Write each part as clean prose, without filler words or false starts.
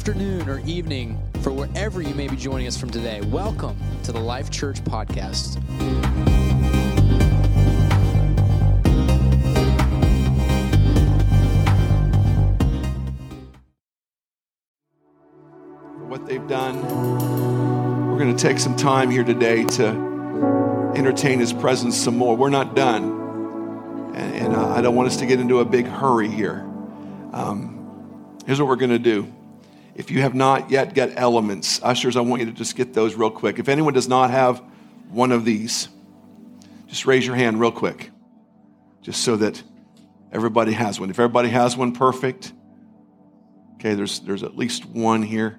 afternoon or evening for wherever you may be joining us from today. Welcome to the Life Church Podcast. What they've done, we're going to take some time here today to entertain His presence some more. We're not done. And I don't want us to get into a big hurry here. Here's what we're going to do. If you have not yet got elements, ushers, I want you to just get those real quick. If anyone does not have one of these, just raise your hand real quick, just so that everybody has one. If everybody has one, perfect. Okay, there's at least one here.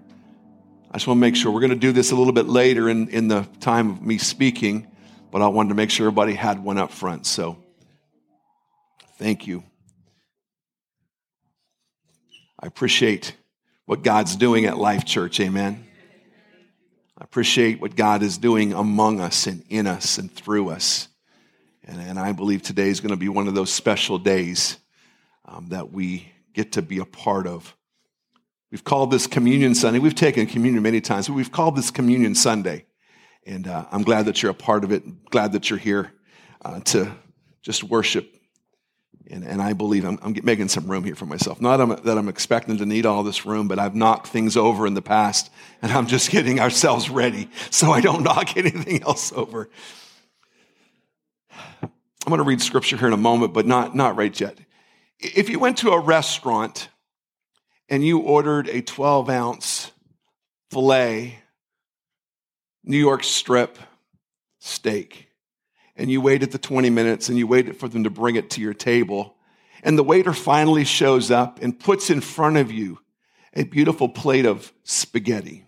I just want to make sure. We're going to do this a little bit later in the time of me speaking, but I wanted to make sure everybody had one up front, so thank you. I appreciate what God's doing at Life Church, amen? I appreciate what God is doing among us and in us and through us. And I believe today is going to be one of those special days that we get to be a part of. We've called this Communion Sunday. We've taken communion many times, but we've called this Communion Sunday. And I'm glad that you're a part of it. I'm glad that you're here to just worship. And I believe I'm making some room here for myself. Not that I'm expecting to need all this room, but I've knocked things over in the past, and I'm just getting ourselves ready so I don't knock anything else over. I'm going to read scripture here in a moment, but not right yet. If you went to a restaurant and you ordered a 12-ounce filet New York strip steak, and you waited the 20 minutes, and you waited for them to bring it to your table, and the waiter finally shows up and puts in front of you a beautiful plate of spaghetti,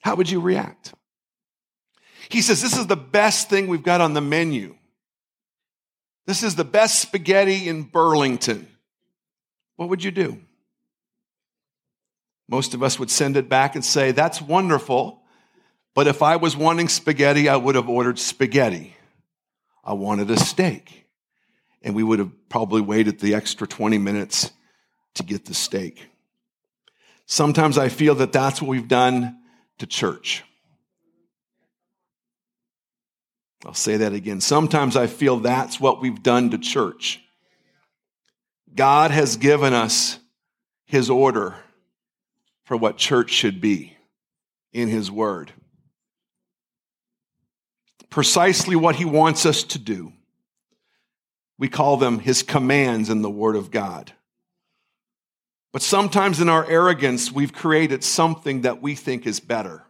how would you react? He says, this is the best thing we've got on the menu. This is the best spaghetti in Burlington. What would you do? Most of us would send it back and say, that's wonderful. But if I was wanting spaghetti, I would have ordered spaghetti. I wanted a steak. And we would have probably waited the extra 20 minutes to get the steak. Sometimes I feel that that's what we've done to church. I'll say that again. Sometimes I feel that's what we've done to church. God has given us His order for what church should be in His Word. Precisely what He wants us to do. We call them His commands in the Word of God. But sometimes in our arrogance, we've created something that we think is better.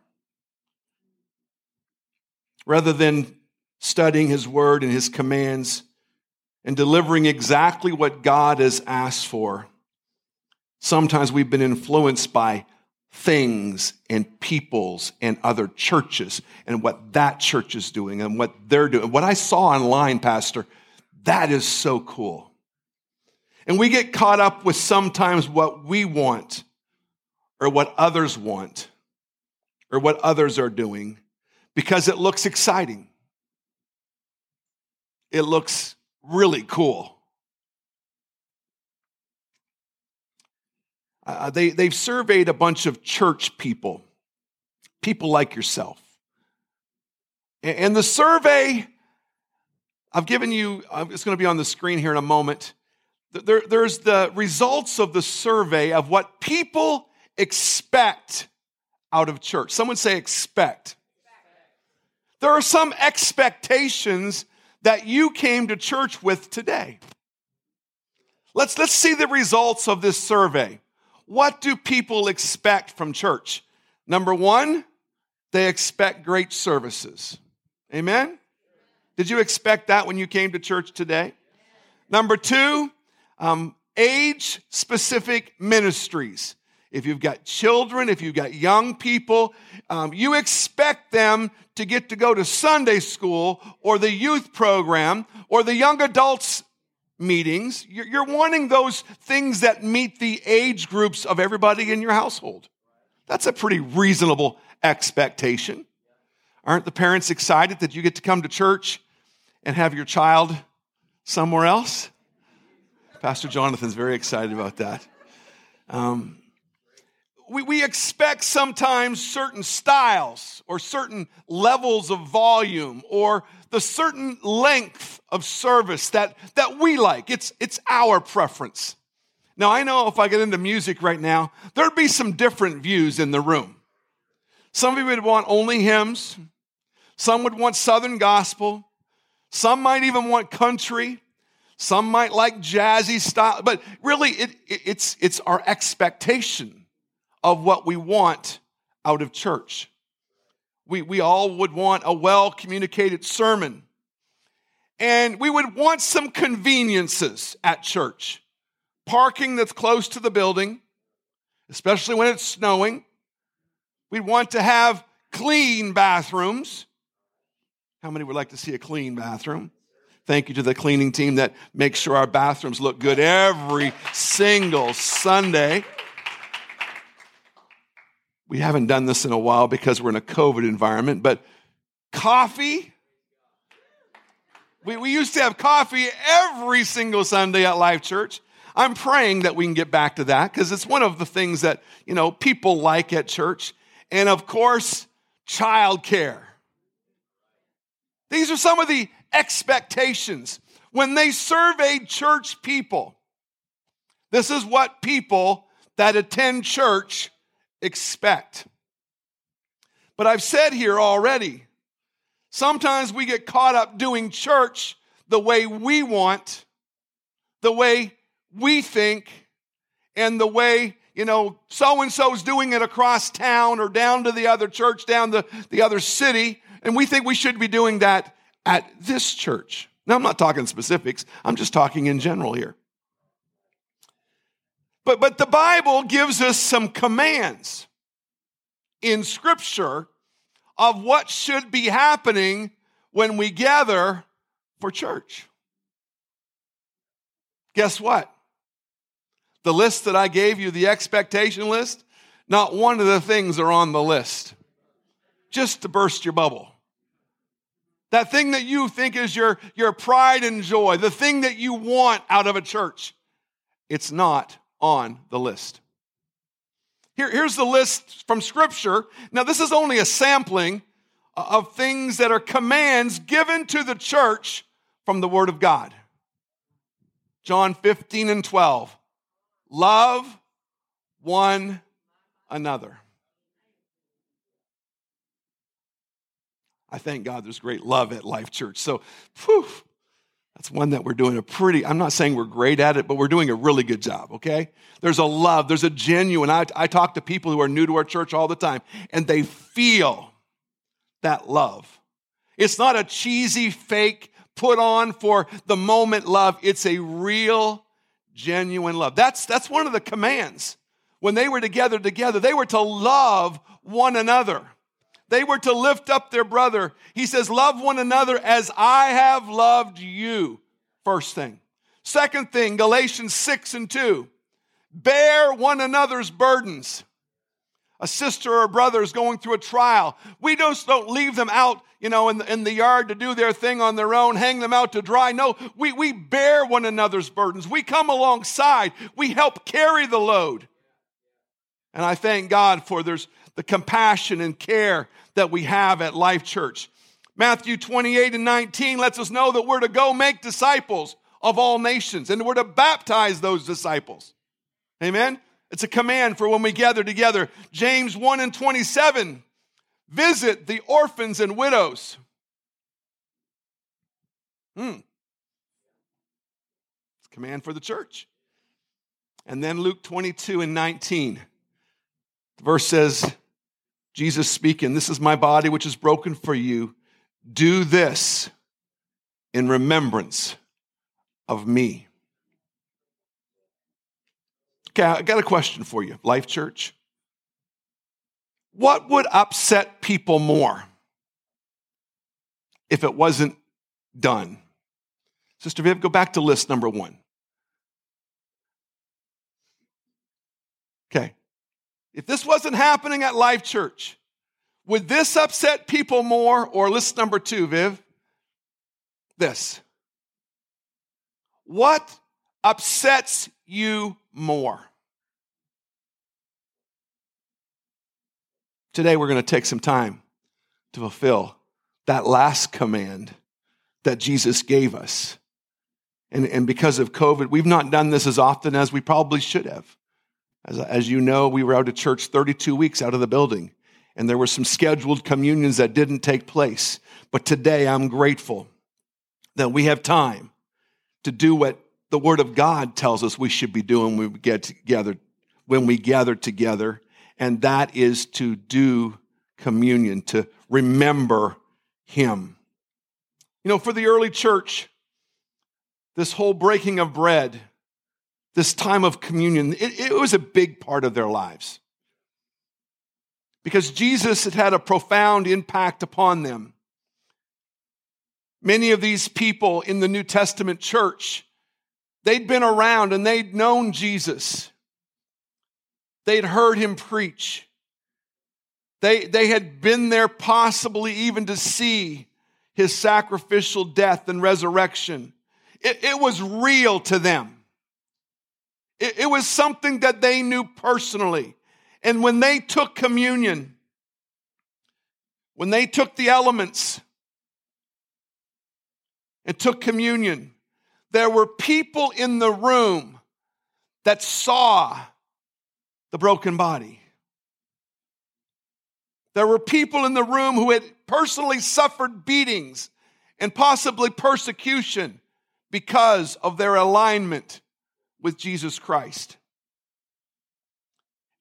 Rather than studying His Word and His commands and delivering exactly what God has asked for, sometimes we've been influenced by things and peoples and other churches and what that church is doing and what they're doing. What I saw online, Pastor, that is so cool. And we get caught up with sometimes what we want or what others want or what others are doing because it looks exciting. It looks really cool. They've surveyed a bunch of church people, people like yourself. And the survey, I've given you, it's going to be on the screen here in a moment. There's the results of the survey of what people expect out of church. Someone say expect. There are some expectations that you came to church with today. Let's see the results of this survey. What do people expect from church? Number one, they expect great services. Amen? Did you expect that when you came to church today? Number two, age-specific ministries. If you've got children, if you've got young people, you expect them to get to go to Sunday school or the youth program or the young adults meetings. You're wanting those things that meet the age groups of everybody in your household. That's a pretty reasonable expectation. Aren't the parents excited that you get to come to church and have your child somewhere else? Pastor Jonathan's very excited about that. We expect sometimes certain styles or certain levels of volume or the certain length of service that we like. It's our preference. Now, I know if I get into music right now, there'd be some different views in the room. Some of you would want only hymns. Some would want Southern gospel. Some might even want country. Some might like jazzy style. But really, it's our expectation of what we want out of church. We all would want a well-communicated sermon. And we would want some conveniences at church. Parking that's close to the building, especially when it's snowing. We'd want to have clean bathrooms. How many would like to see a clean bathroom? Thank you to the cleaning team that makes sure our bathrooms look good every single Sunday. We haven't done this in a while because we're in a COVID environment, but coffee. We used to have coffee every single Sunday at Life Church. I'm praying that we can get back to that because it's one of the things that, people like at church. And of course, childcare. These are some of the expectations. When they surveyed church people, this is what people that attend church expect. But I've said here already, sometimes we get caught up doing church the way we want, the way we think, and the way, so-and-so's doing it across town or down to the other church, down the other city, and we think we should be doing that at this church. Now, I'm not talking specifics. I'm just talking in general here. But the Bible gives us some commands in Scripture of what should be happening when we gather for church. Guess what? The list that I gave you, the expectation list, not one of the things are on the list. Just to burst your bubble. That thing that you think is your pride and joy, the thing that you want out of a church, it's not on the list. Here's the list from Scripture. Now, this is only a sampling of things that are commands given to the church from the Word of God. John 15 and 12. Love one another. I thank God there's great love at Life Church. So, that's one that we're doing I'm not saying we're great at it, but we're doing a really good job, okay? There's a love. There's a genuine. I talk to people who are new to our church all the time, and they feel that love. It's not a cheesy, fake, put on for the moment love. It's a real, genuine love. That's one of the commands. When they were together, they were to love one another. They were to lift up their brother. He says, love one another as I have loved you, first thing. Second thing, Galatians 6 and 2, bear one another's burdens. A sister or a brother is going through a trial. We just don't leave them out, in the yard to do their thing on their own, hang them out to dry. No, we bear one another's burdens. We come alongside. We help carry the load. And I thank God for the compassion and care that we have at Life Church. Matthew 28 and 19 lets us know that we're to go make disciples of all nations, and we're to baptize those disciples. Amen? It's a command for when we gather together. James 1 and 27, visit the orphans and widows. It's a command for the church. And then Luke 22 and 19, the verse says, Jesus speaking, this is my body which is broken for you. Do this in remembrance of me. Okay, I got a question for you, Life Church. What would upset people more if it wasn't done? Sister Viv, go back to list number 1. Okay. If this wasn't happening at Life Church, would this upset people more? Or list number 2, Viv? This. What upsets you more? Today we're going to take some time to fulfill that last command that Jesus gave us. And because of COVID, we've not done this as often as we probably should have. As you know, we were out of church 32 weeks out of the building, and there were some scheduled communions that didn't take place. But today I'm grateful that we have time to do what the Word of God tells us we should be doing when we gather together, and that is to do communion, to remember Him. You know, for the early church, this whole breaking of bread, this time of communion, it was a big part of their lives. Because Jesus had had a profound impact upon them. Many of these people in the New Testament church, they'd been around and they'd known Jesus. They'd heard him preach. They had been there possibly even to see his sacrificial death and resurrection. It was real to them. It was something that they knew personally. And when they took communion, when they took the elements and took communion, there were people in the room that saw the broken body. There were people in the room who had personally suffered beatings and possibly persecution because of their alignment with Jesus Christ.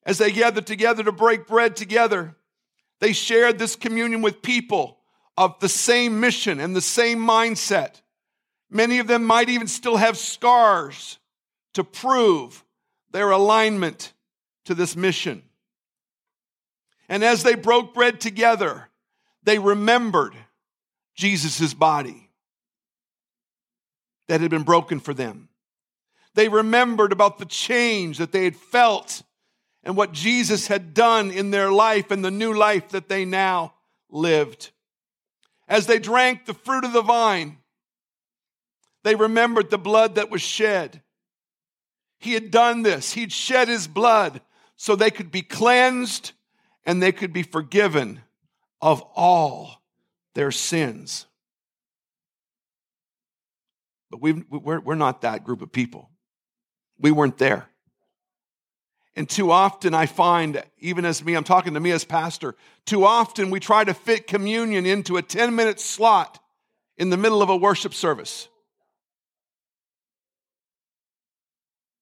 As they gathered together to break bread together, they shared this communion with people of the same mission and the same mindset. Many of them might even still have scars to prove their alignment to this mission. And as they broke bread together, they remembered Jesus' body that had been broken for them. They remembered about the change that they had felt and what Jesus had done in their life and the new life that they now lived. As they drank the fruit of the vine, they remembered the blood that was shed. He had done this. He'd shed his blood so they could be cleansed and they could be forgiven of all their sins. But we're not that group of people. We weren't there. And too often I find, even as me, I'm talking to me as pastor, too often we try to fit communion into a 10-minute slot in the middle of a worship service.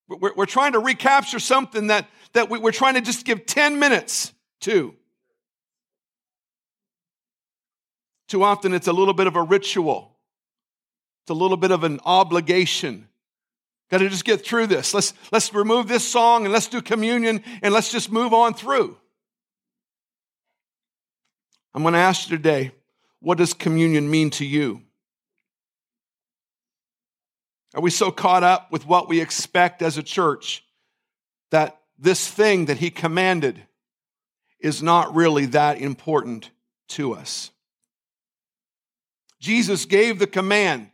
We're trying to recapture something that we're trying to just give 10 minutes to. Too often it's a little bit of a ritual. It's a little bit of an obligation. Got to just get through this. Let's remove this song and let's do communion and let's just move on through. I'm going to ask you today, what does communion mean to you? Are we so caught up with what we expect as a church that this thing that he commanded is not really that important to us? Jesus gave the command,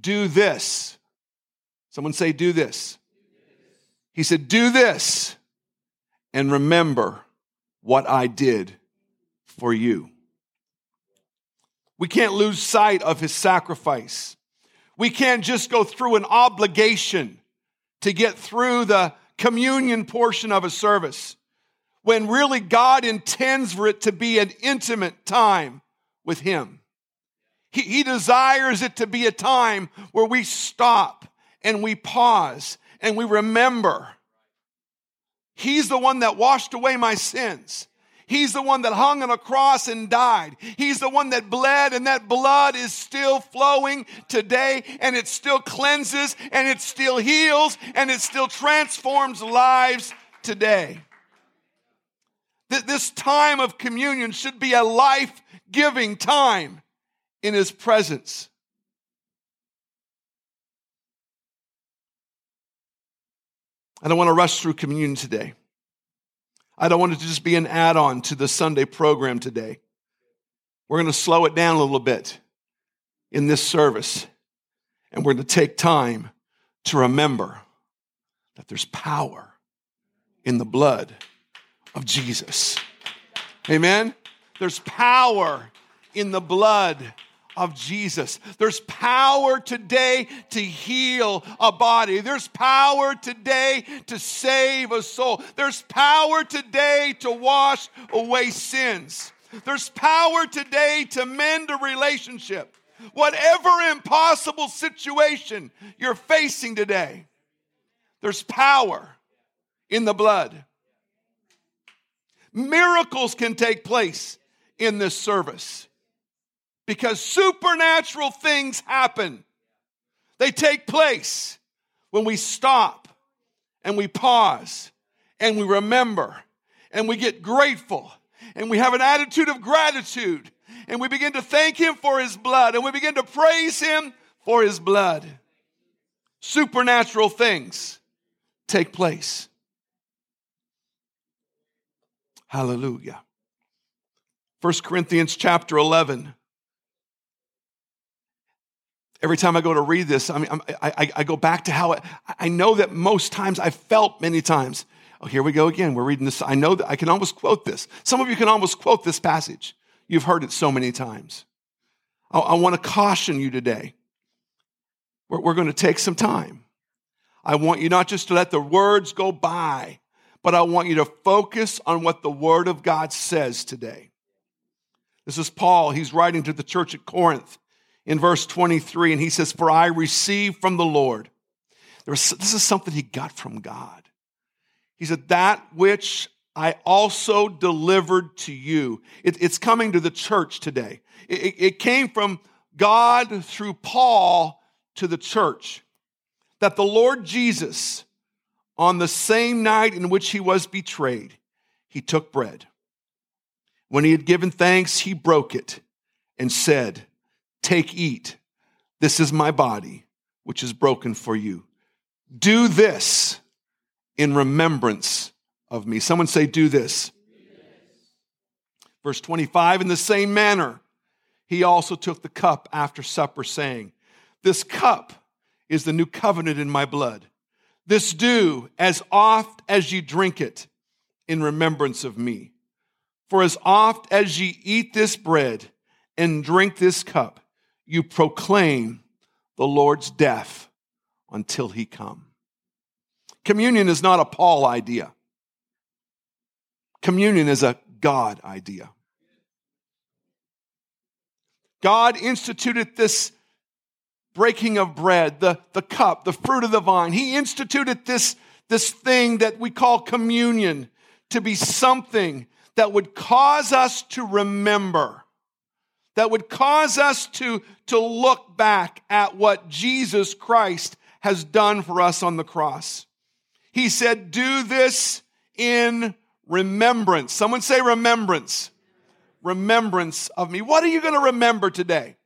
do this. Someone say, do this. He said, do this and remember what I did for you. We can't lose sight of his sacrifice. We can't just go through an obligation to get through the communion portion of a service when really God intends for it to be an intimate time with him. He desires it to be a time where we stop and we pause and we remember. He's the one that washed away my sins. He's the one that hung on a cross and died. He's the one that bled, and that blood is still flowing today, and it still cleanses, and it still heals, and it still transforms lives today. This time of communion should be a life-giving time in his presence. I don't want to rush through communion today. I don't want it to just be an add-on to the Sunday program today. We're going to slow it down a little bit in this service, and we're going to take time to remember that there's power in the blood of Jesus. Amen? There's power in the blood of Jesus. There's power today to heal a body. There's power today to save a soul. There's power today to wash away sins. There's power today to mend a relationship. Whatever impossible situation you're facing today, there's power in the blood. Miracles can take place in this service because supernatural things happen. They take place when we stop and we pause and we remember and we get grateful and we have an attitude of gratitude and we begin to thank Him for His blood and we begin to praise Him for His blood. Supernatural things take place. Hallelujah. 1 Corinthians chapter 11. Every time I go to read this, I go back to how I know that most times I felt many times. Oh, here we go again. We're reading this. I know that I can almost quote this. Some of you can almost quote this passage. You've heard it so many times. I want to caution you today. We're going to take some time. I want you not just to let the words go by, but I want you to focus on what the Word of God says today. This is Paul. He's writing to the church at Corinth in verse 23, and he says, "For I received from the Lord." This is something he got from God. He said, "That which I also delivered to you." It's coming to the church today. It came from God through Paul to the church, that the Lord Jesus, on the same night in which He was betrayed, He took bread. When He had given thanks, He broke it and said, "Take, eat. This is my body, which is broken for you. Do this in remembrance of me." Someone say, "Do this." Yes. Verse 25, "In the same manner, He also took the cup after supper, saying, 'This cup is the new covenant in my blood. This do as oft as ye drink it in remembrance of me. For as oft as ye eat this bread and drink this cup, you proclaim the Lord's death until He come.'" Communion is not a Paul idea. Communion is a God idea. God instituted this breaking of bread, the cup, the fruit of the vine. He instituted this thing that we call communion to be something that would cause us to remember, that would cause us to look back at what Jesus Christ has done for us on the cross. He said, "Do this in remembrance." Someone say remembrance. Remembrance of me. What are you going to remember today?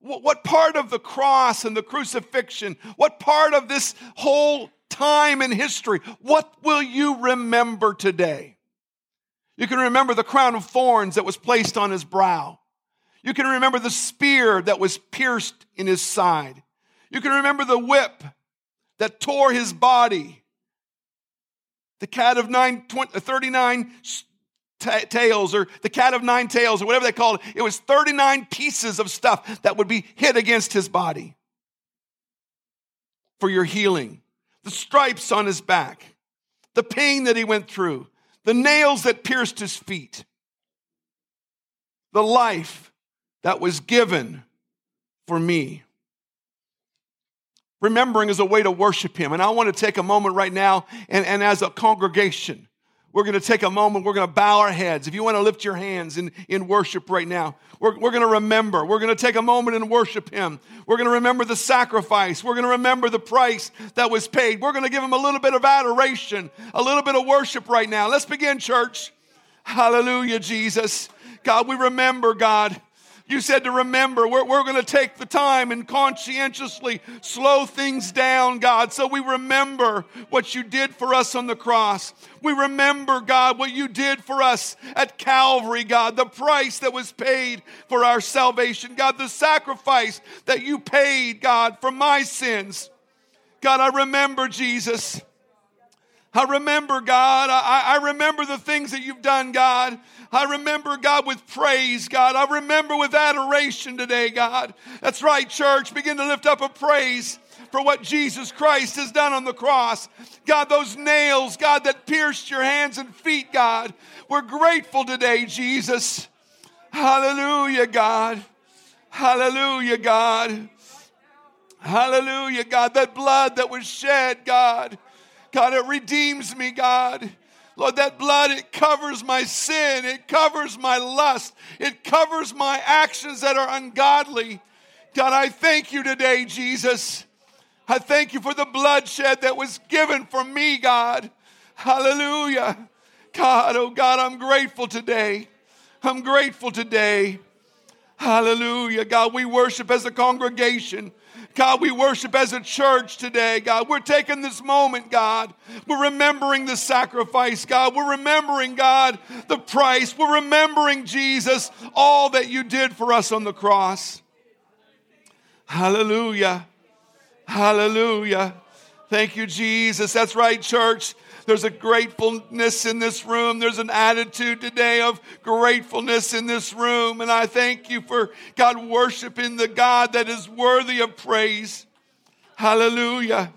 What part of the cross and the crucifixion, what part of this whole time in history, what will you remember today? You can remember the crown of thorns that was placed on His brow. You can remember the spear that was pierced in His side. You can remember the whip that tore His body. The cat of 39 tails, or the cat of nine tails, or whatever they called it. It was 39 pieces of stuff that would be hit against His body for your healing. The stripes on His back, the pain that He went through, the nails that pierced His feet, the life that was given for me. Remembering is a way to worship Him. And I want to take a moment right now, and as a congregation, we're going to take a moment. We're going to bow our heads. If you want to lift your hands in worship right now, we're going to remember. We're going to take a moment and worship Him. We're going to remember the sacrifice. We're going to remember the price that was paid. We're going to give Him a little bit of adoration, a little bit of worship right now. Let's begin, church. Hallelujah, Jesus. God, we remember, God. You said to remember. We're going to take the time and conscientiously slow things down, God, so we remember what You did for us on the cross. We remember, God, what You did for us at Calvary, God, the price that was paid for our salvation. God, the sacrifice that You paid, God, for my sins. God, I remember, Jesus. I remember, God. I remember the things that you've done, God. I remember, God, with praise, God. I remember with adoration today, God. That's right, church. Begin to lift up a praise for what Jesus Christ has done on the cross. God, those nails, God, that pierced your hands and feet, God. We're grateful today, Jesus. Hallelujah, God. Hallelujah, God. Hallelujah, God. That blood that was shed, God. God, it redeems me, God. Lord, that blood, it covers my sin. It covers my lust. It covers my actions that are ungodly. God, I thank you today, Jesus. I thank you for the bloodshed that was given for me, God. Hallelujah. God, oh God, I'm grateful today. I'm grateful today. Hallelujah. God, we worship as a congregation. God, we worship as a church today, God. We're taking this moment, God. We're remembering the sacrifice, God. We're remembering, God, the price. We're remembering, Jesus, all that you did for us on the cross. Hallelujah. Hallelujah. Thank you, Jesus. That's right, church. There's a gratefulness in this room. There's an attitude today of gratefulness in this room. And I thank you for, God, worshiping the God that is worthy of praise. Hallelujah.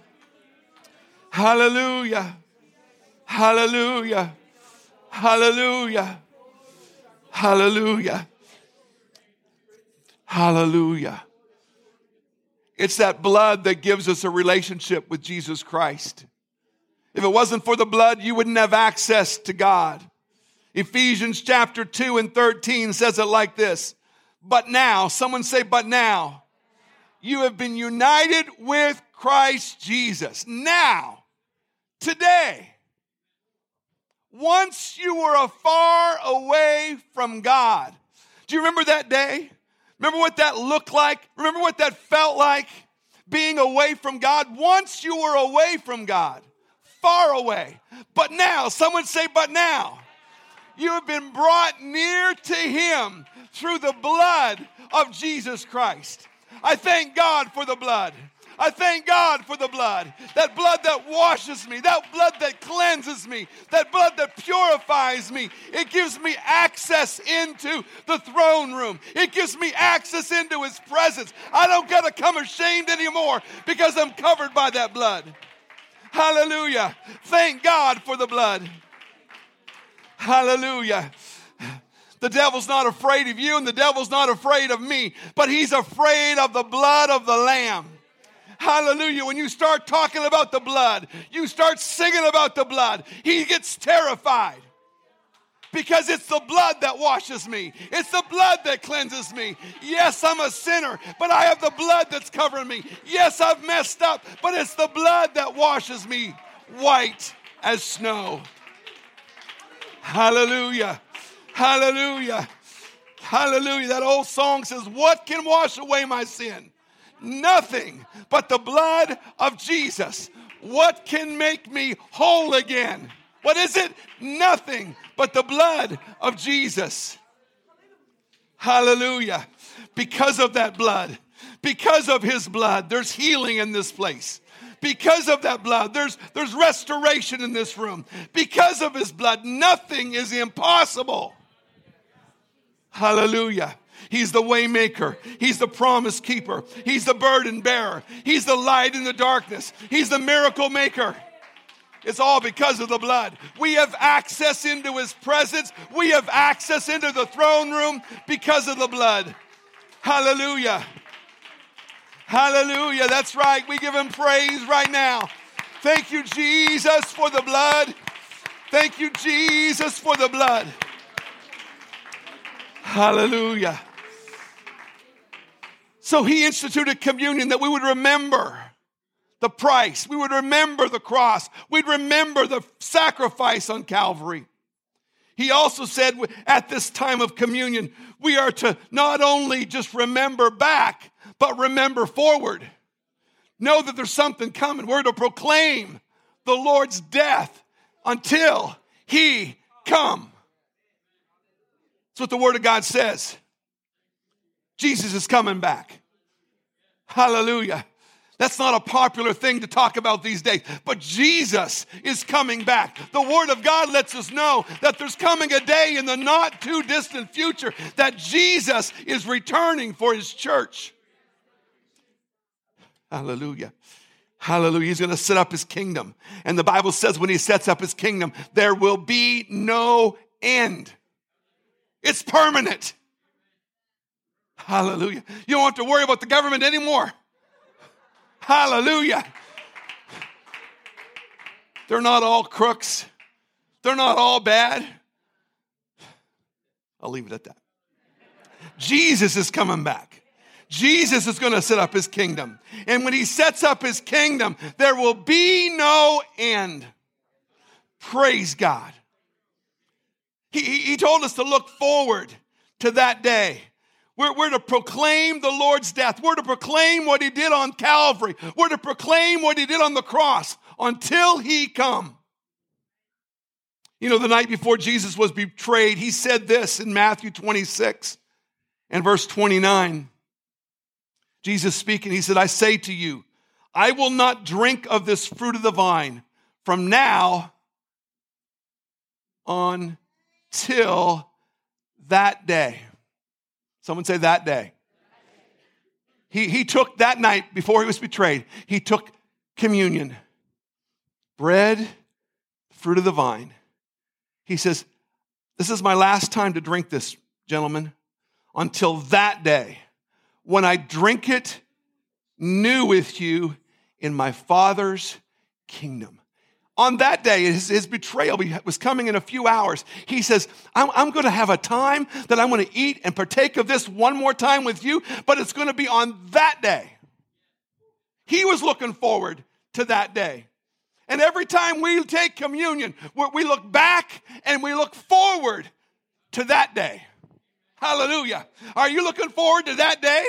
Hallelujah. Hallelujah. Hallelujah. Hallelujah. Hallelujah. It's that blood that gives us a relationship with Jesus Christ. If it wasn't for the blood, you wouldn't have access to God. Ephesians chapter 2 and 13 says it like this. But now, someone say, but now, you have been united with Christ Jesus. Now, today, once you were afar away from God. Do you remember that day? Remember what that looked like? Remember what that felt like? Being away from God. Once you were away from God. Far away. But now, someone say, but now, you have been brought near to him through the blood of Jesus Christ. I thank God for the blood. I thank God for the blood. That blood that washes me. That blood that cleanses me. That blood that purifies me. It gives me access into the throne room. It gives me access into his presence. I don't got to come ashamed anymore because I'm covered by that blood. Hallelujah. Thank God for the blood. Hallelujah. The devil's not afraid of you and the devil's not afraid of me, but he's afraid of the blood of the Lamb. Hallelujah. When you start talking about the blood, you start singing about the blood, he gets terrified. Because it's the blood that washes me. It's the blood that cleanses me. Yes, I'm a sinner, but I have the blood that's covering me. Yes, I've messed up, but it's the blood that washes me white as snow. Hallelujah. Hallelujah. Hallelujah. That old song says, what can wash away my sin? Nothing but the blood of Jesus. What can make me whole again? What is it? Nothing but the blood of Jesus. Hallelujah. Because of that blood, because of his blood, there's healing in this place. Because of that blood, there's restoration in this room. Because of his blood, nothing is impossible. Hallelujah. He's the way maker. He's the promise keeper. He's the burden bearer. He's the light in the darkness. He's the miracle maker. It's all because of the blood. We have access into his presence. We have access into the throne room because of the blood. Hallelujah. Hallelujah. That's right. We give him praise right now. Thank you, Jesus, for the blood. Thank you, Jesus, for the blood. Hallelujah. So he instituted communion that we would remember the price. We would remember the cross. We'd remember the sacrifice on Calvary. He also said at this time of communion, we are to not only just remember back, but remember forward. Know that there's something coming. We're to proclaim the Lord's death until he come. That's what the Word of God says. Jesus is coming back. Hallelujah. That's not a popular thing to talk about these days, but Jesus is coming back. The Word of God lets us know that there's coming a day in the not too distant future that Jesus is returning for His church. Hallelujah. Hallelujah. He's going to set up His kingdom. And the Bible says when He sets up His kingdom, there will be no end. It's permanent. Hallelujah. You don't have to worry about the government anymore. Hallelujah. They're not all crooks. They're not all bad. I'll leave it at that. Jesus is coming back. Jesus is going to set up His kingdom. And when He sets up His kingdom, there will be no end. Praise God. He told us to look forward to that day. We're to proclaim the Lord's death. We're to proclaim what He did on Calvary. We're to proclaim what He did on the cross until He come. You know, the night before Jesus was betrayed, He said this in Matthew 26 and verse 29. Jesus speaking, He said, I say to you, I will not drink of this fruit of the vine from now on till that day. Someone say that day. He took that night before He was betrayed, He took communion, bread, fruit of the vine. He says, this is my last time to drink this, gentlemen, until that day when I drink it new with you in my Father's kingdom. On that day, his betrayal was coming in a few hours. He says, I'm going to have a time that I'm going to eat and partake of this one more time with you, but it's going to be on that day. He was looking forward to that day. And every time we take communion, we look back and we look forward to that day. Hallelujah. Are you looking forward to that day?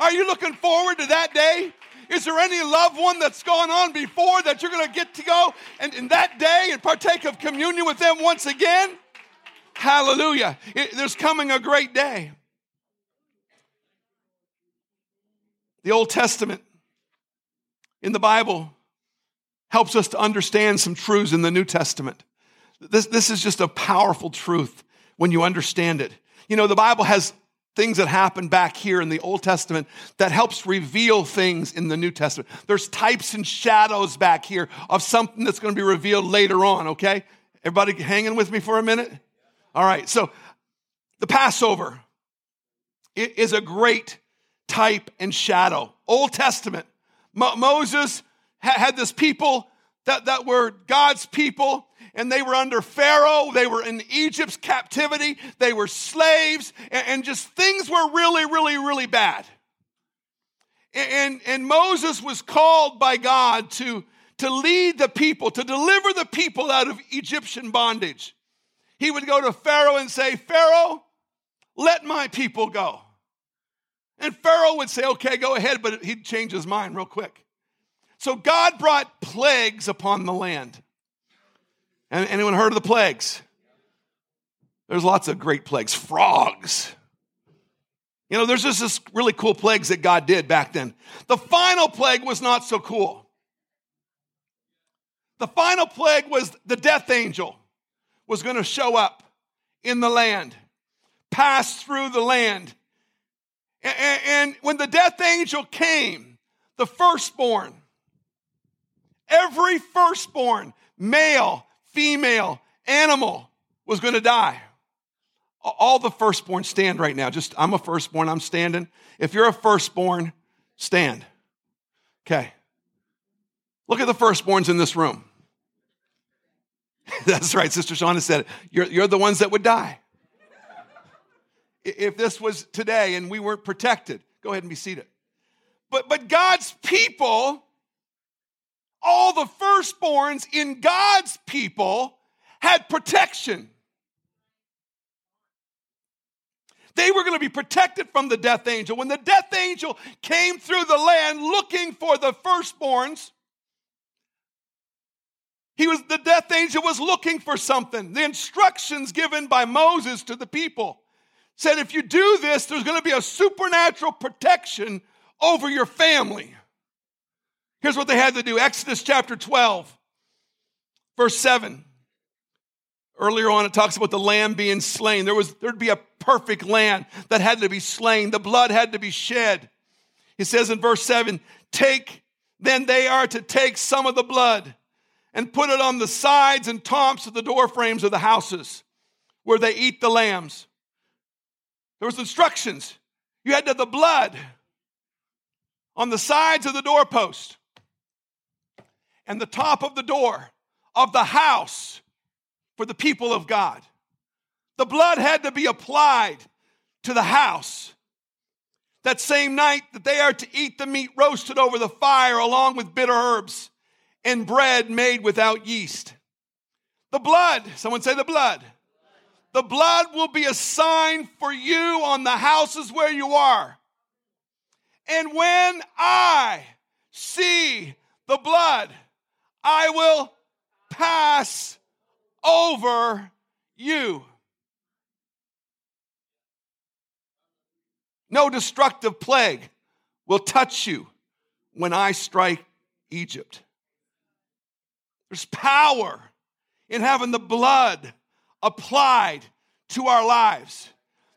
Are you looking forward to that day? Is there any loved one that's gone on before that you're going to get to go and in that day and partake of communion with them once again? Hallelujah. There's coming a great day. The Old Testament in the Bible helps us to understand some truths in the New Testament. This is just a powerful truth when you understand it. You know, the Bible has things that happen back here in the Old Testament that helps reveal things in the New Testament. There's types and shadows back here of something that's going to be revealed later on, okay? Everybody hanging with me for a minute? All right, so the Passover is a great type and shadow. Old Testament. Moses had this people that were God's people, and they were under Pharaoh. They were in Egypt's captivity. They were slaves, and just things were really, really, really bad. And Moses was called by God to lead the people, to deliver the people out of Egyptian bondage. He would go to Pharaoh and say, Pharaoh, let my people go. And Pharaoh would say, okay, go ahead, but he'd change his mind real quick. So God brought plagues upon the land. Anyone heard of the plagues? There's lots of great plagues. Frogs. You know, there's just this really cool plagues that God did back then. The final plague was not so cool. The final plague was the death angel was going to show up in the land, pass through the land. And when the death angel came, the firstborn, every firstborn, male, female, animal was going to die. All the firstborn stand right now. Just, I'm a firstborn, I'm standing. If you're a firstborn, stand. Okay. Look at the firstborns in this room. That's right, Sister Shauna said it. You're the ones that would die. If this was today and we weren't protected, go ahead and be seated. But God's people, all the firstborns in God's people had protection. They were going to be protected from the death angel. When the death angel came through the land looking for the firstborns, the death angel was looking for something. The instructions given by Moses to the people said, if you do this, there's going to be a supernatural protection over your family. Here's what they had to do. Exodus chapter 12, verse 7. Earlier on, it talks about the lamb being slain. There'd be a perfect lamb that had to be slain. The blood had to be shed. It says in verse 7, then they are to take some of the blood and put it on the sides and tops of the door frames of the houses where they eat the lambs. There was instructions. You had to have the blood on the sides of the doorpost and the top of the door of the house for the people of God. The blood had to be applied to the house. That same night that they are to eat the meat roasted over the fire along with bitter herbs and bread made without yeast. The blood, someone say the blood. The blood will be a sign for you on the houses where you are. And when I see the blood, I will pass over you. No destructive plague will touch you when I strike Egypt. There's power in having the blood applied to our lives.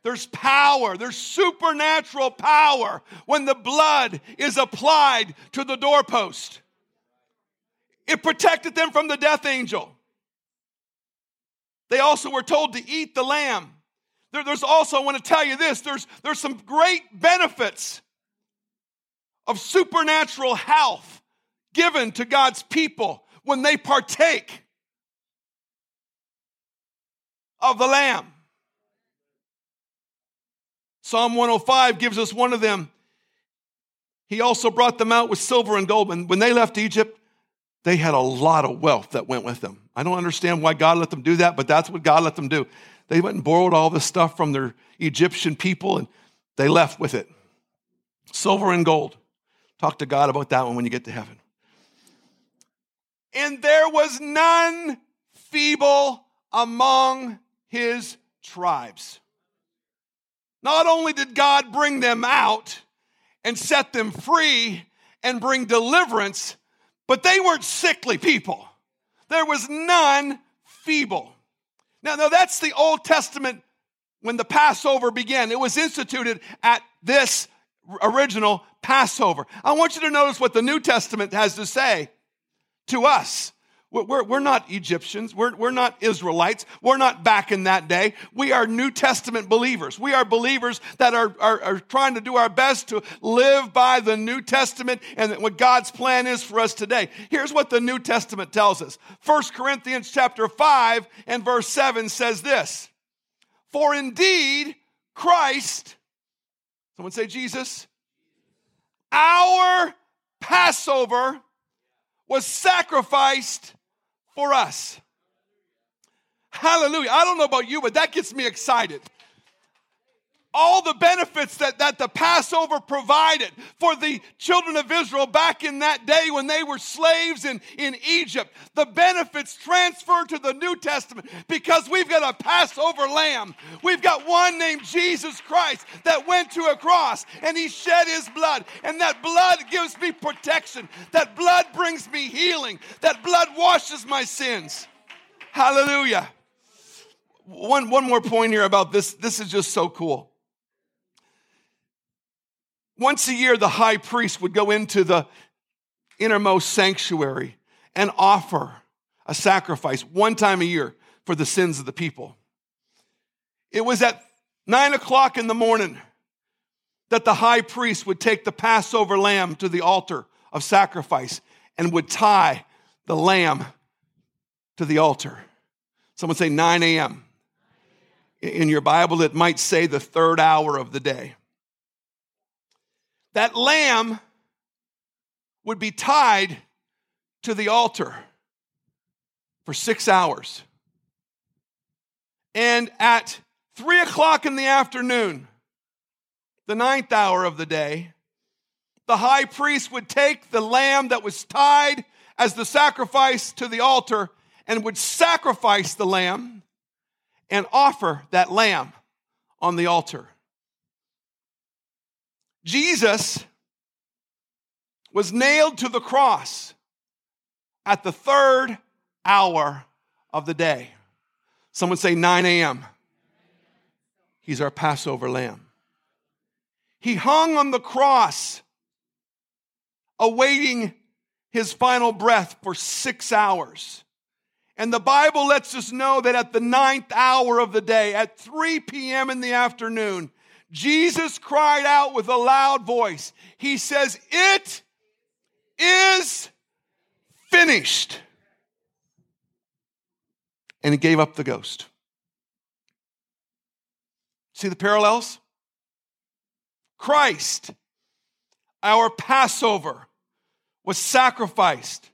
There's power, there's supernatural power when the blood is applied to the doorpost. It protected them from the death angel. They also were told to eat the lamb. There's also, I want to tell you this, there's some great benefits of supernatural health given to God's people when they partake of the lamb. Psalm 105 gives us one of them. He also brought them out with silver and gold. And when they left Egypt, they had a lot of wealth that went with them. I don't understand why God let them do that, but that's what God let them do. They went and borrowed all this stuff from their Egyptian people, and they left with it. Silver and gold. Talk to God about that one when you get to heaven. And there was none feeble among his tribes. Not only did God bring them out and set them free and bring deliverance, but they weren't sickly people. There was none feeble. Now that's the Old Testament when the Passover began. It was instituted at this original Passover. I want you to notice what the New Testament has to say to us. We're not Egyptians. We're not Israelites. We're not back in that day. We are New Testament believers. We are believers that are trying to do our best to live by the New Testament and what God's plan is for us today. Here's what the New Testament tells us. 1 Corinthians chapter 5 and verse 7 says this, "For indeed Christ," someone say Jesus, "our Passover was sacrificed for us." Hallelujah. I don't know about you, but that gets me excited. All the benefits that the Passover provided for the children of Israel back in that day when they were slaves in Egypt, the benefits transferred to the New Testament because we've got a Passover lamb. We've got one named Jesus Christ that went to a cross and he shed his blood, and that blood gives me protection. That blood brings me healing. That blood washes my sins. Hallelujah. One more point here about this. This is just so cool. Once a year, the high priest would go into the innermost sanctuary and offer a sacrifice one time a year for the sins of the people. It was at 9:00 in the morning that the high priest would take the Passover lamb to the altar of sacrifice and would tie the lamb to the altar. Someone say 9 a.m. In your Bible, it might say the third hour of the day. That lamb would be tied to the altar for 6 hours. And at 3:00 in the afternoon, the ninth hour of the day, the high priest would take the lamb that was tied as the sacrifice to the altar and would sacrifice the lamb and offer that lamb on the altar. Jesus was nailed to the cross at the third hour of the day. Someone say 9 a.m. He's our Passover lamb. He hung on the cross, awaiting his final breath for 6 hours. And the Bible lets us know that at the 9th hour of the day, at 3 p.m. in the afternoon, Jesus cried out with a loud voice. He says, "It is finished." And he gave up the ghost. See the parallels? Christ, our Passover, was sacrificed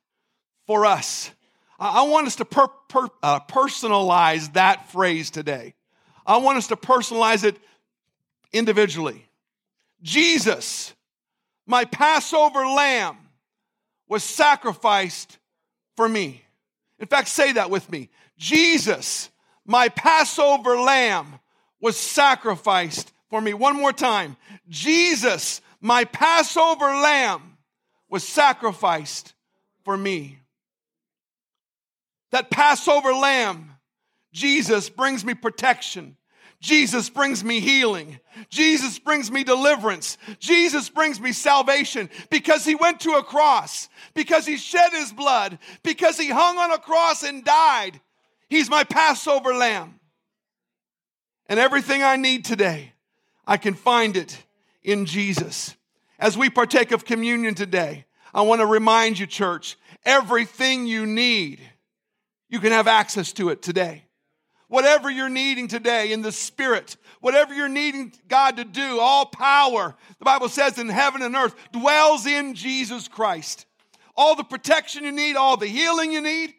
for us. I want us to personalize that phrase today. I want us to personalize it individually. Jesus, my Passover lamb, was sacrificed for me. In fact, say that with me. Jesus, my Passover lamb, was sacrificed for me. One more time. Jesus, my Passover lamb, was sacrificed for me. That Passover lamb, Jesus, brings me protection. Jesus brings me healing. Jesus brings me deliverance. Jesus brings me salvation because he went to a cross, because he shed his blood, because he hung on a cross and died. He's my Passover lamb. And everything I need today, I can find it in Jesus. As we partake of communion today, I want to remind you, church, everything you need, you can have access to it today. Whatever you're needing today in the Spirit, whatever you're needing God to do, all power, the Bible says, in heaven and earth, dwells in Jesus Christ. All the protection you need, all the healing you need,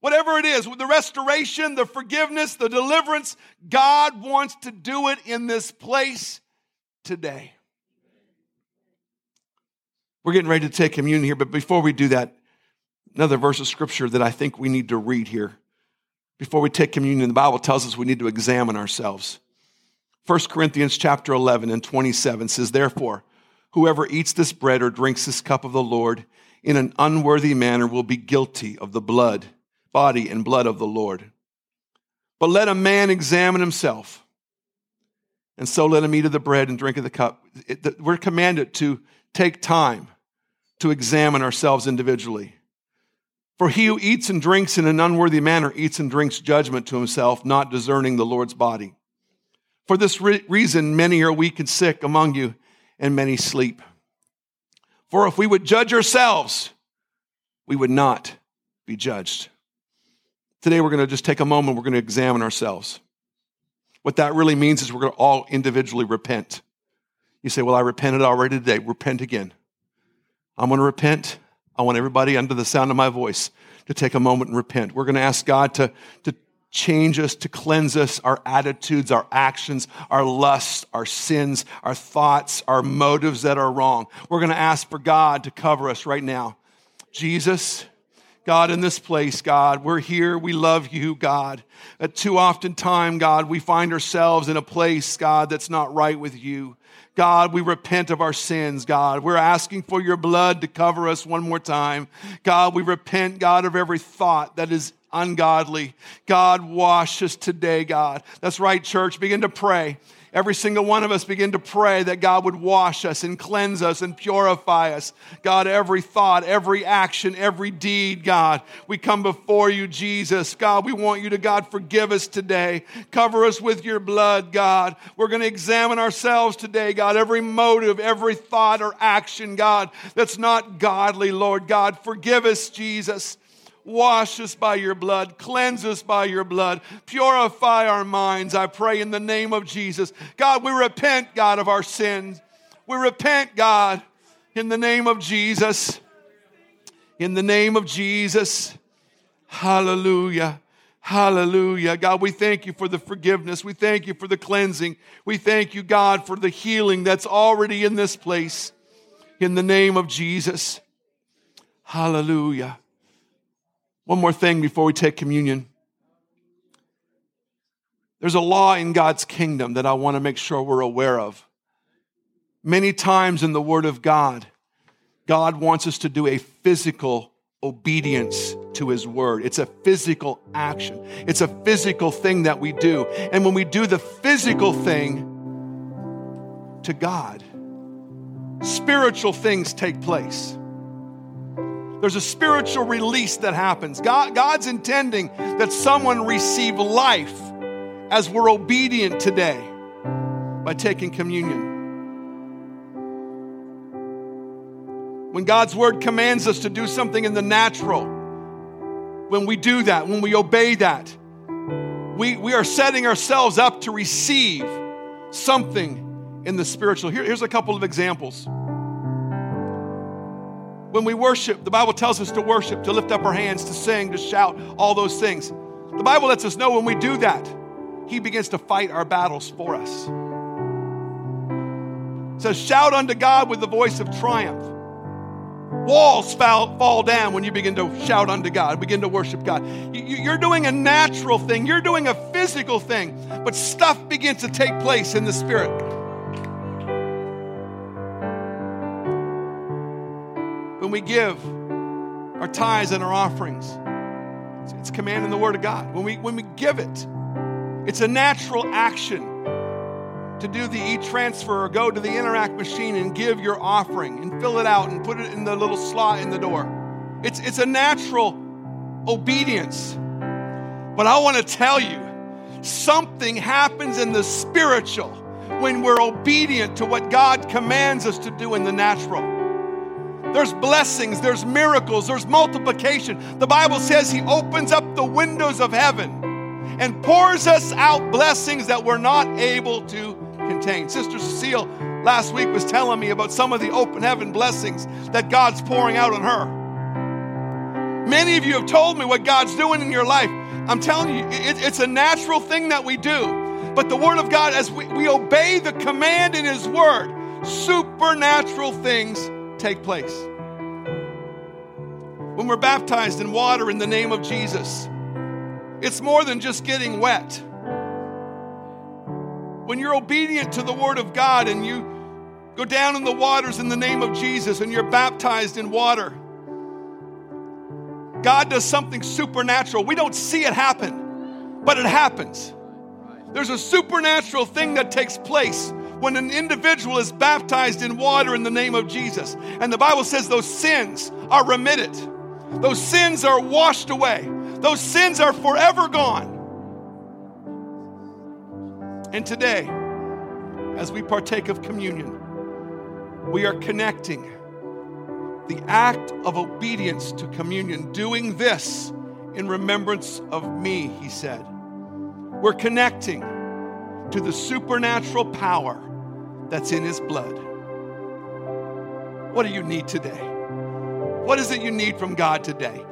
whatever it is, with the restoration, the forgiveness, the deliverance, God wants to do it in this place today. We're getting ready to take communion here, but before we do that, another verse of Scripture that I think we need to read here. Before we take communion, the Bible tells us we need to examine ourselves. 1 Corinthians chapter 11 and 27 says, "Therefore, whoever eats this bread or drinks this cup of the Lord in an unworthy manner will be guilty of the body and blood of the Lord. But let a man examine himself, and so let him eat of the bread and drink of the cup." We're commanded to take time to examine ourselves individually. "For he who eats and drinks in an unworthy manner eats and drinks judgment to himself, not discerning the Lord's body. For this reason, many are weak and sick among you, and many sleep. For if we would judge ourselves, we would not be judged." Today, we're going to just take a moment. We're going to examine ourselves. What that really means is we're going to all individually repent. You say, "Well, I repented already today." Repent again. I'm going to repent. I want everybody under the sound of my voice to take a moment and repent. We're going to ask God to change us, to cleanse us, our attitudes, our actions, our lusts, our sins, our thoughts, our motives that are wrong. We're going to ask for God to cover us right now. Jesus, God, in this place, God, we're here. We love you, God. Too often time, God, we find ourselves in a place, God, that's not right with you. God, we repent of our sins, God. We're asking for your blood to cover us one more time. God, we repent, God, of every thought that is ungodly. God, wash us today, God. That's right, church. Begin to pray. Every single one of us begin to pray that God would wash us and cleanse us and purify us. God, every thought, every action, every deed, God, we come before you, Jesus. God, we want you to, God, forgive us today. Cover us with your blood, God. We're going to examine ourselves today, God. Every motive, every thought or action, God, that's not godly, Lord God. Forgive us, Jesus. Wash us by your blood. Cleanse us by your blood. Purify our minds, I pray, in the name of Jesus. God, we repent, God, of our sins. We repent, God, in the name of Jesus. In the name of Jesus. Hallelujah. Hallelujah. God, we thank you for the forgiveness. We thank you for the cleansing. We thank you, God, for the healing that's already in this place. In the name of Jesus. Hallelujah. One more thing before we take communion. There's a law in God's kingdom that I want to make sure we're aware of. Many times in the Word of God, God wants us to do a physical obedience to his word. It's a physical action. It's a physical thing that we do. And when we do the physical thing to God, spiritual things take place. There's a spiritual release that happens. God's intending that someone receive life as we're obedient today by taking communion. When God's word commands us to do something in the natural, when we do that, when we obey that, we are setting ourselves up to receive something in the spiritual. Here's a couple of examples. When we worship, the Bible tells us to worship, to lift up our hands, to sing, to shout, all those things. The Bible lets us know when we do that, he begins to fight our battles for us. It says, shout unto God with the voice of triumph. Walls fall down when you begin to shout unto God, begin to worship God. You're doing a natural thing. You're doing a physical thing, but stuff begins to take place in the spirit. When we give our tithes and our offerings, it's command in the Word of God. When we give it, it's a natural action to do the e-transfer or go to the Interact machine and give your offering and fill it out and put it in the little slot in the door. It's a natural obedience. But I want to tell you, something happens in the spiritual when we're obedient to what God commands us to do in the natural. There's blessings, there's miracles, there's multiplication. The Bible says he opens up the windows of heaven and pours us out blessings that we're not able to contain. Sister Cecile last week was telling me about some of the open heaven blessings that God's pouring out on her. Many of you have told me what God's doing in your life. I'm telling you, it's a natural thing that we do. But the Word of God, as we obey the command in His Word, supernatural things take place. When we're baptized in water in the name of Jesus, it's more than just getting wet. When you're obedient to the Word of God and you go down in the waters in the name of Jesus and you're baptized in water, God does something supernatural. We don't see it happen, but it happens. There's a supernatural thing that takes place when an individual is baptized in water in the name of Jesus. And the Bible says those sins are remitted. Those sins are washed away. Those sins are forever gone. And today, as we partake of communion, we are connecting the act of obedience to communion, doing this in remembrance of me, he said. We're connecting to the supernatural power that's in his blood. What do you need today? What is it you need from God today?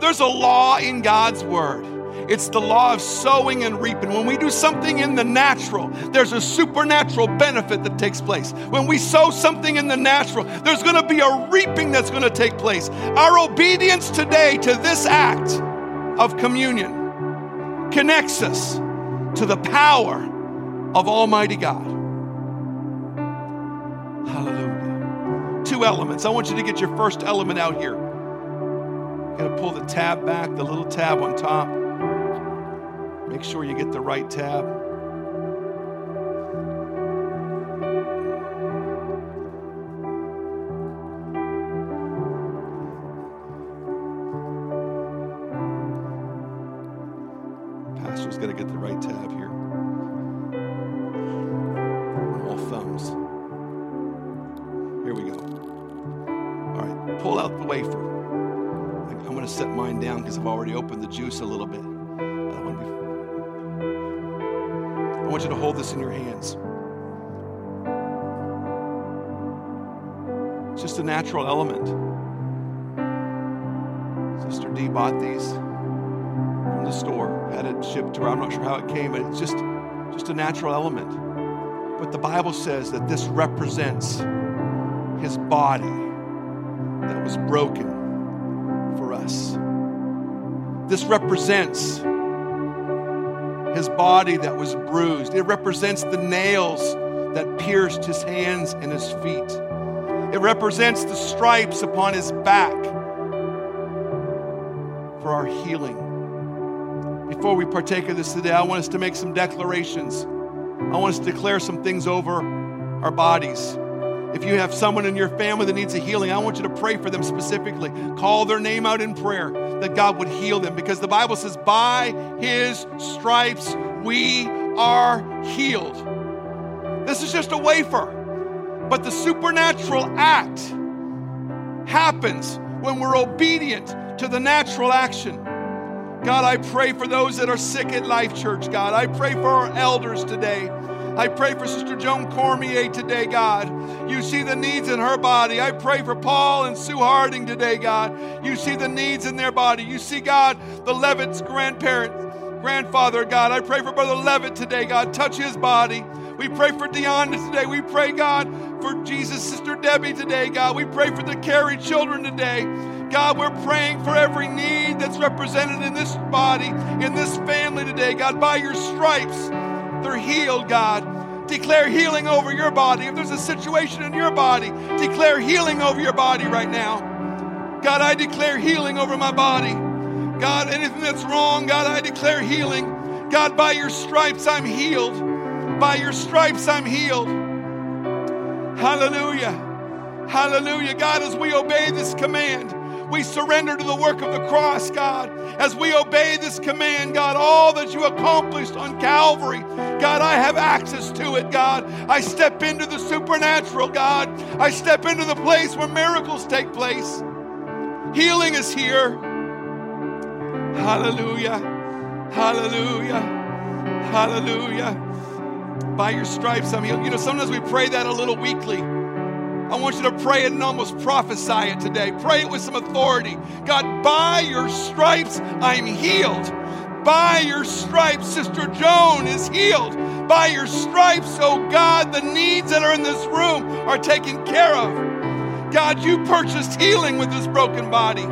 There's a law in God's word. It's the law of sowing and reaping. When we do something in the natural, there's a supernatural benefit that takes place. When we sow something in the natural, there's going to be a reaping that's going to take place. Our obedience today to this act of communion connects us to the power of Almighty God. Hallelujah. Two elements. I want you to get your first element out here. You got to pull the tab back, the little tab on top. Make sure you get the right tab. Pastor's got to get the right tab here. All thumbs. Here we go. All right, pull out the wafer. I'm going to set mine down because I've already opened the juice a little bit. I want you to hold this in your hands. It's just a natural element. Sister D bought these from the store, had it shipped to her. I'm not sure how it came, but it's just a natural element. But the Bible says that this represents his body that was broken for us. This represents his body that was bruised. It represents the nails that pierced his hands and his feet. It represents the stripes upon his back for our healing. Before we partake of this today, I want us to make some declarations. I want us to declare some things over our bodies. If you have someone in your family that needs a healing, I want you to pray for them specifically. Call their name out in prayer that God would heal them, because the Bible says, by his stripes we are healed. This is just a wafer, but the supernatural act happens when we're obedient to the natural action. God, I pray for those that are sick at Life Church, God. I pray for our elders today. I pray for Sister Joan Cormier today, God. You see the needs in her body. I pray for Paul and Sue Harding today, God. You see the needs in their body. You see, God, the Levitt's grandfather, God. I pray for Brother Levitt today, God. Touch his body. We pray for Deanna today. We pray, God, for Jesus' sister Debbie today, God. We pray for the Cary children today. God, we're praying for every need that's represented in this body, in this family today, God. By your stripes, they're healed, God. Declare healing over your body. If there's a situation in your body, declare healing over your body right now. God, I declare healing over my body. God, anything that's wrong, God, I declare healing. God, by your stripes, I'm healed. By your stripes, I'm healed. Hallelujah. Hallelujah. God, as we obey this command, we surrender to the work of the cross, God. As we obey this command, God, all that you accomplished on Calvary, God, I have access to it, God. I step into the supernatural, God. I step into the place where miracles take place. Healing is here. Hallelujah. Hallelujah. Hallelujah. By your stripes, I'm healed. You know, sometimes we pray that a little weakly. I want you to pray it and almost prophesy it today. Pray it with some authority. God, by your stripes, I'm healed. By your stripes, Sister Joan is healed. By your stripes, oh God, the needs that are in this room are taken care of. God, you purchased healing with this broken body.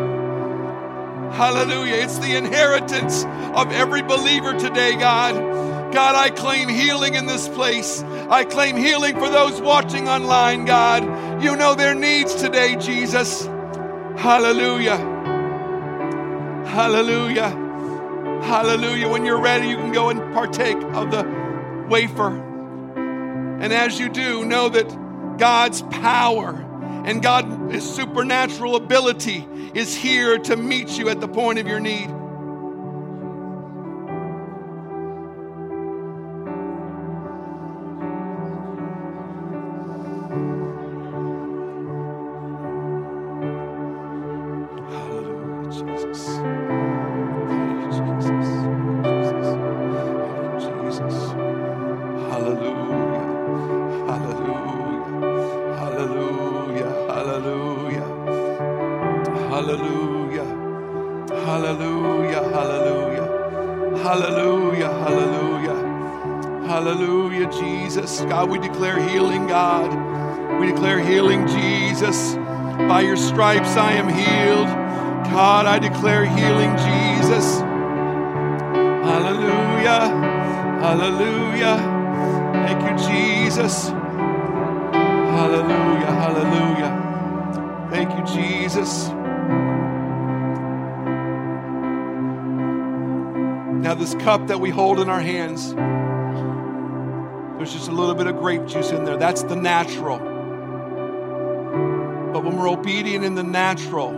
Hallelujah. It's the inheritance of every believer today, God. God, I claim healing in this place. I claim healing for those watching online, God. You know their needs today, Jesus. Hallelujah. Hallelujah. Hallelujah. When you're ready, you can go and partake of the wafer. And as you do, know that God's power and God's supernatural ability is here to meet you at the point of your need. God, we declare healing, God. We declare healing, Jesus. By your stripes, I am healed. God, I declare healing, Jesus. Hallelujah. Hallelujah. Thank you, Jesus. Hallelujah. Hallelujah. Thank you, Jesus. Now, this cup that we hold in our hands, there's just a little bit of grape juice in there. That's the natural. But when we're obedient in the natural,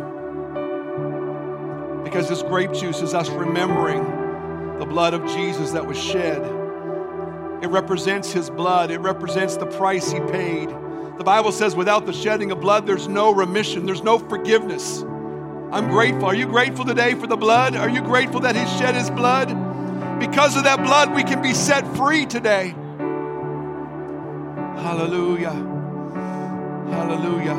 because this grape juice is us remembering the blood of Jesus that was shed. It represents his blood. It represents the price he paid. The Bible says without the shedding of blood, there's no remission. There's no forgiveness. I'm grateful. Are you grateful today for the blood? Are you grateful that he shed his blood? Because of that blood, we can be set free today. Hallelujah. Hallelujah.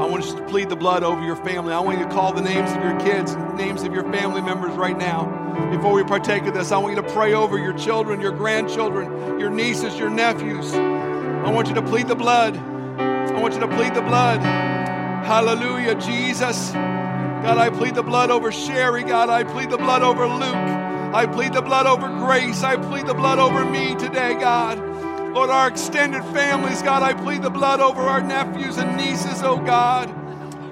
I want you to plead the blood over your family. I want you to call the names of your kids and names of your family members right now. Before we partake of this, I want you to pray over your children, your grandchildren, your nieces, your nephews. I want you to plead the blood. I want you to plead the blood. Hallelujah, Jesus. God, I plead the blood over Sherry. God, I plead the blood over Luke. I plead the blood over Grace. I plead the blood over me today, God. Lord, our extended families, God, I plead the blood over our nephews and nieces, oh God.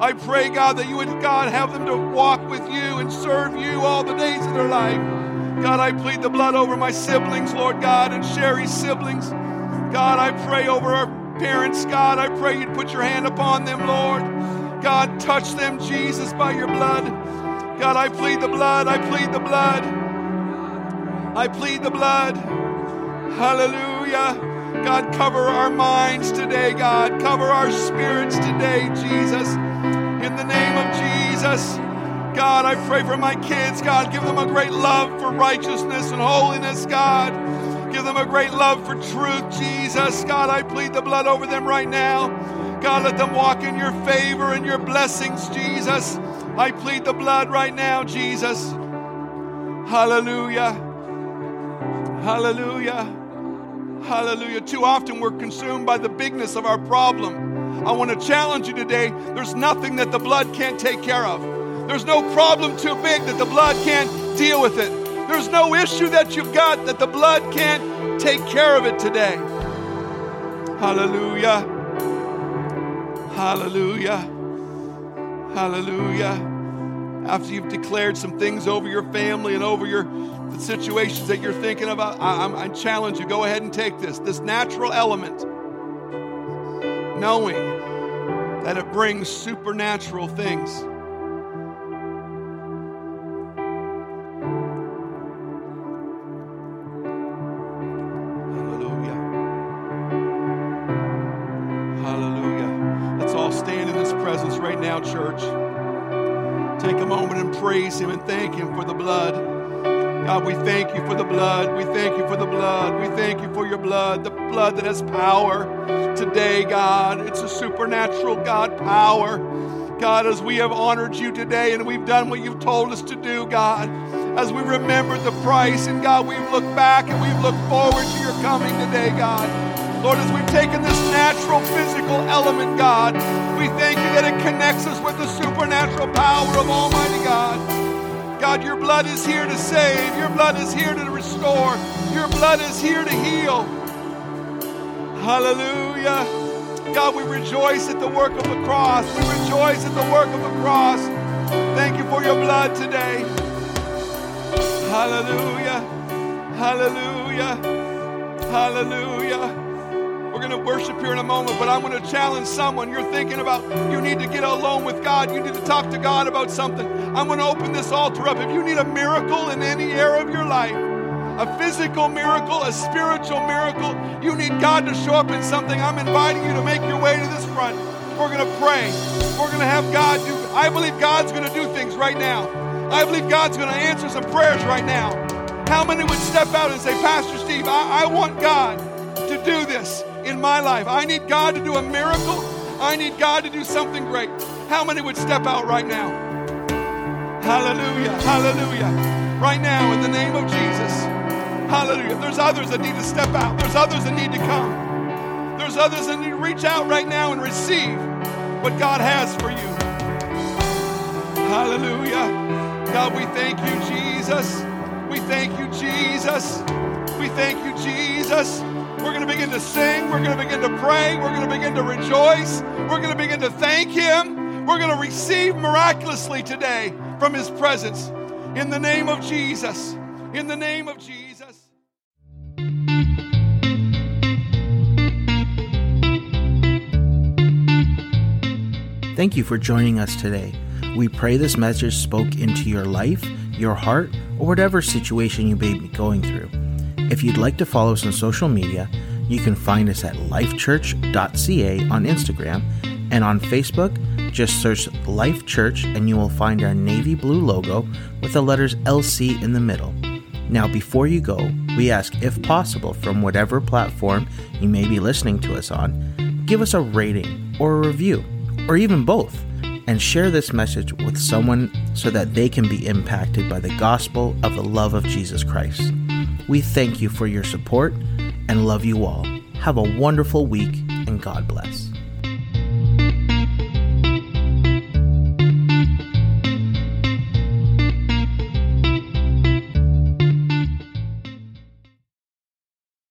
I pray, God, that you would, God, have them to walk with you and serve you all the days of their life. God, I plead the blood over my siblings, Lord God, and Sherry's siblings. God, I pray over our parents, God. I pray you'd put your hand upon them, Lord. God, touch them, Jesus, by your blood. God, I plead the blood. I plead the blood. I plead the blood. Hallelujah. God, cover our minds today, God. Cover our spirits today, Jesus. In the name of Jesus. God, I pray for my kids, God. Give them a great love for righteousness and holiness, God. Give them a great love for truth, Jesus. God, I plead the blood over them right now. God, let them walk in your favor and your blessings, Jesus. I plead the blood right now, Jesus. Hallelujah. Hallelujah. Hallelujah. Too often we're consumed by the bigness of our problem. I want to challenge you today. There's nothing that the blood can't take care of. There's no problem too big that the blood can't deal with it. There's no issue that you've got that the blood can't take care of it today. Hallelujah. Hallelujah. Hallelujah. After you've declared some things over your family and over the situations that you're thinking about, I challenge you, go ahead and take this natural element, knowing that it brings supernatural things. Hallelujah. Hallelujah. Let's all stand in this presence right now, church. Take a moment and praise him and thank him for the blood. God, we thank you for the blood. We thank you for the blood. We thank you for your blood, the blood that has power today, God. It's a supernatural, God, power. God, as we have honored you today and we've done what you've told us to do, God, as we remembered the price, and God, we've looked back and we've looked forward to your coming today, God. Lord, as we've taken this natural physical element, God, we thank you that it connects us with the supernatural power of Almighty God. God, your blood is here to save. Your blood is here to restore. Your blood is here to heal. Hallelujah. God, we rejoice at the work of the cross. We rejoice at the work of the cross. Thank you for your blood today. Hallelujah. Hallelujah. Hallelujah. We're going to worship here in a moment, but I want to challenge someone. You're thinking about, you need to get alone with God. You need to talk to God about something. I'm going to open this altar up. If you need a miracle in any area of your life, a physical miracle, a spiritual miracle, you need God to show up in something, I'm inviting you to make your way to this front. We're going to pray. We're going to have God do, I believe God's going to do things right now. I believe God's going to answer some prayers right now. How many would step out and say, Pastor Steve, I want God to do this in my life. I need God to do a miracle. I need God to do something great. How many would step out right now? Hallelujah. Hallelujah. Right now, in the name of Jesus. Hallelujah. There's others that need to step out. There's others that need to come. There's others that need to reach out right now and receive what God has for you. Hallelujah. God, we thank you, Jesus. We thank you, Jesus. We thank you, Jesus. We're going to begin to sing. We're going to begin to pray. We're going to begin to rejoice. We're going to begin to thank him. We're going to receive miraculously today from his presence. In the name of Jesus. In the name of Jesus. Thank you for joining us today. We pray this message spoke into your life, your heart, or whatever situation you may be going through. If you'd like to follow us on social media, you can find us at lifechurch.ca on Instagram, and on Facebook, just search Life Church and you will find our navy blue logo with the letters LC in the middle. Now, before you go, we ask, if possible, from whatever platform you may be listening to us on, give us a rating or a review, or even both, and share this message with someone so that they can be impacted by the gospel of the love of Jesus Christ. We thank you for your support and love you all. Have a wonderful week and God bless.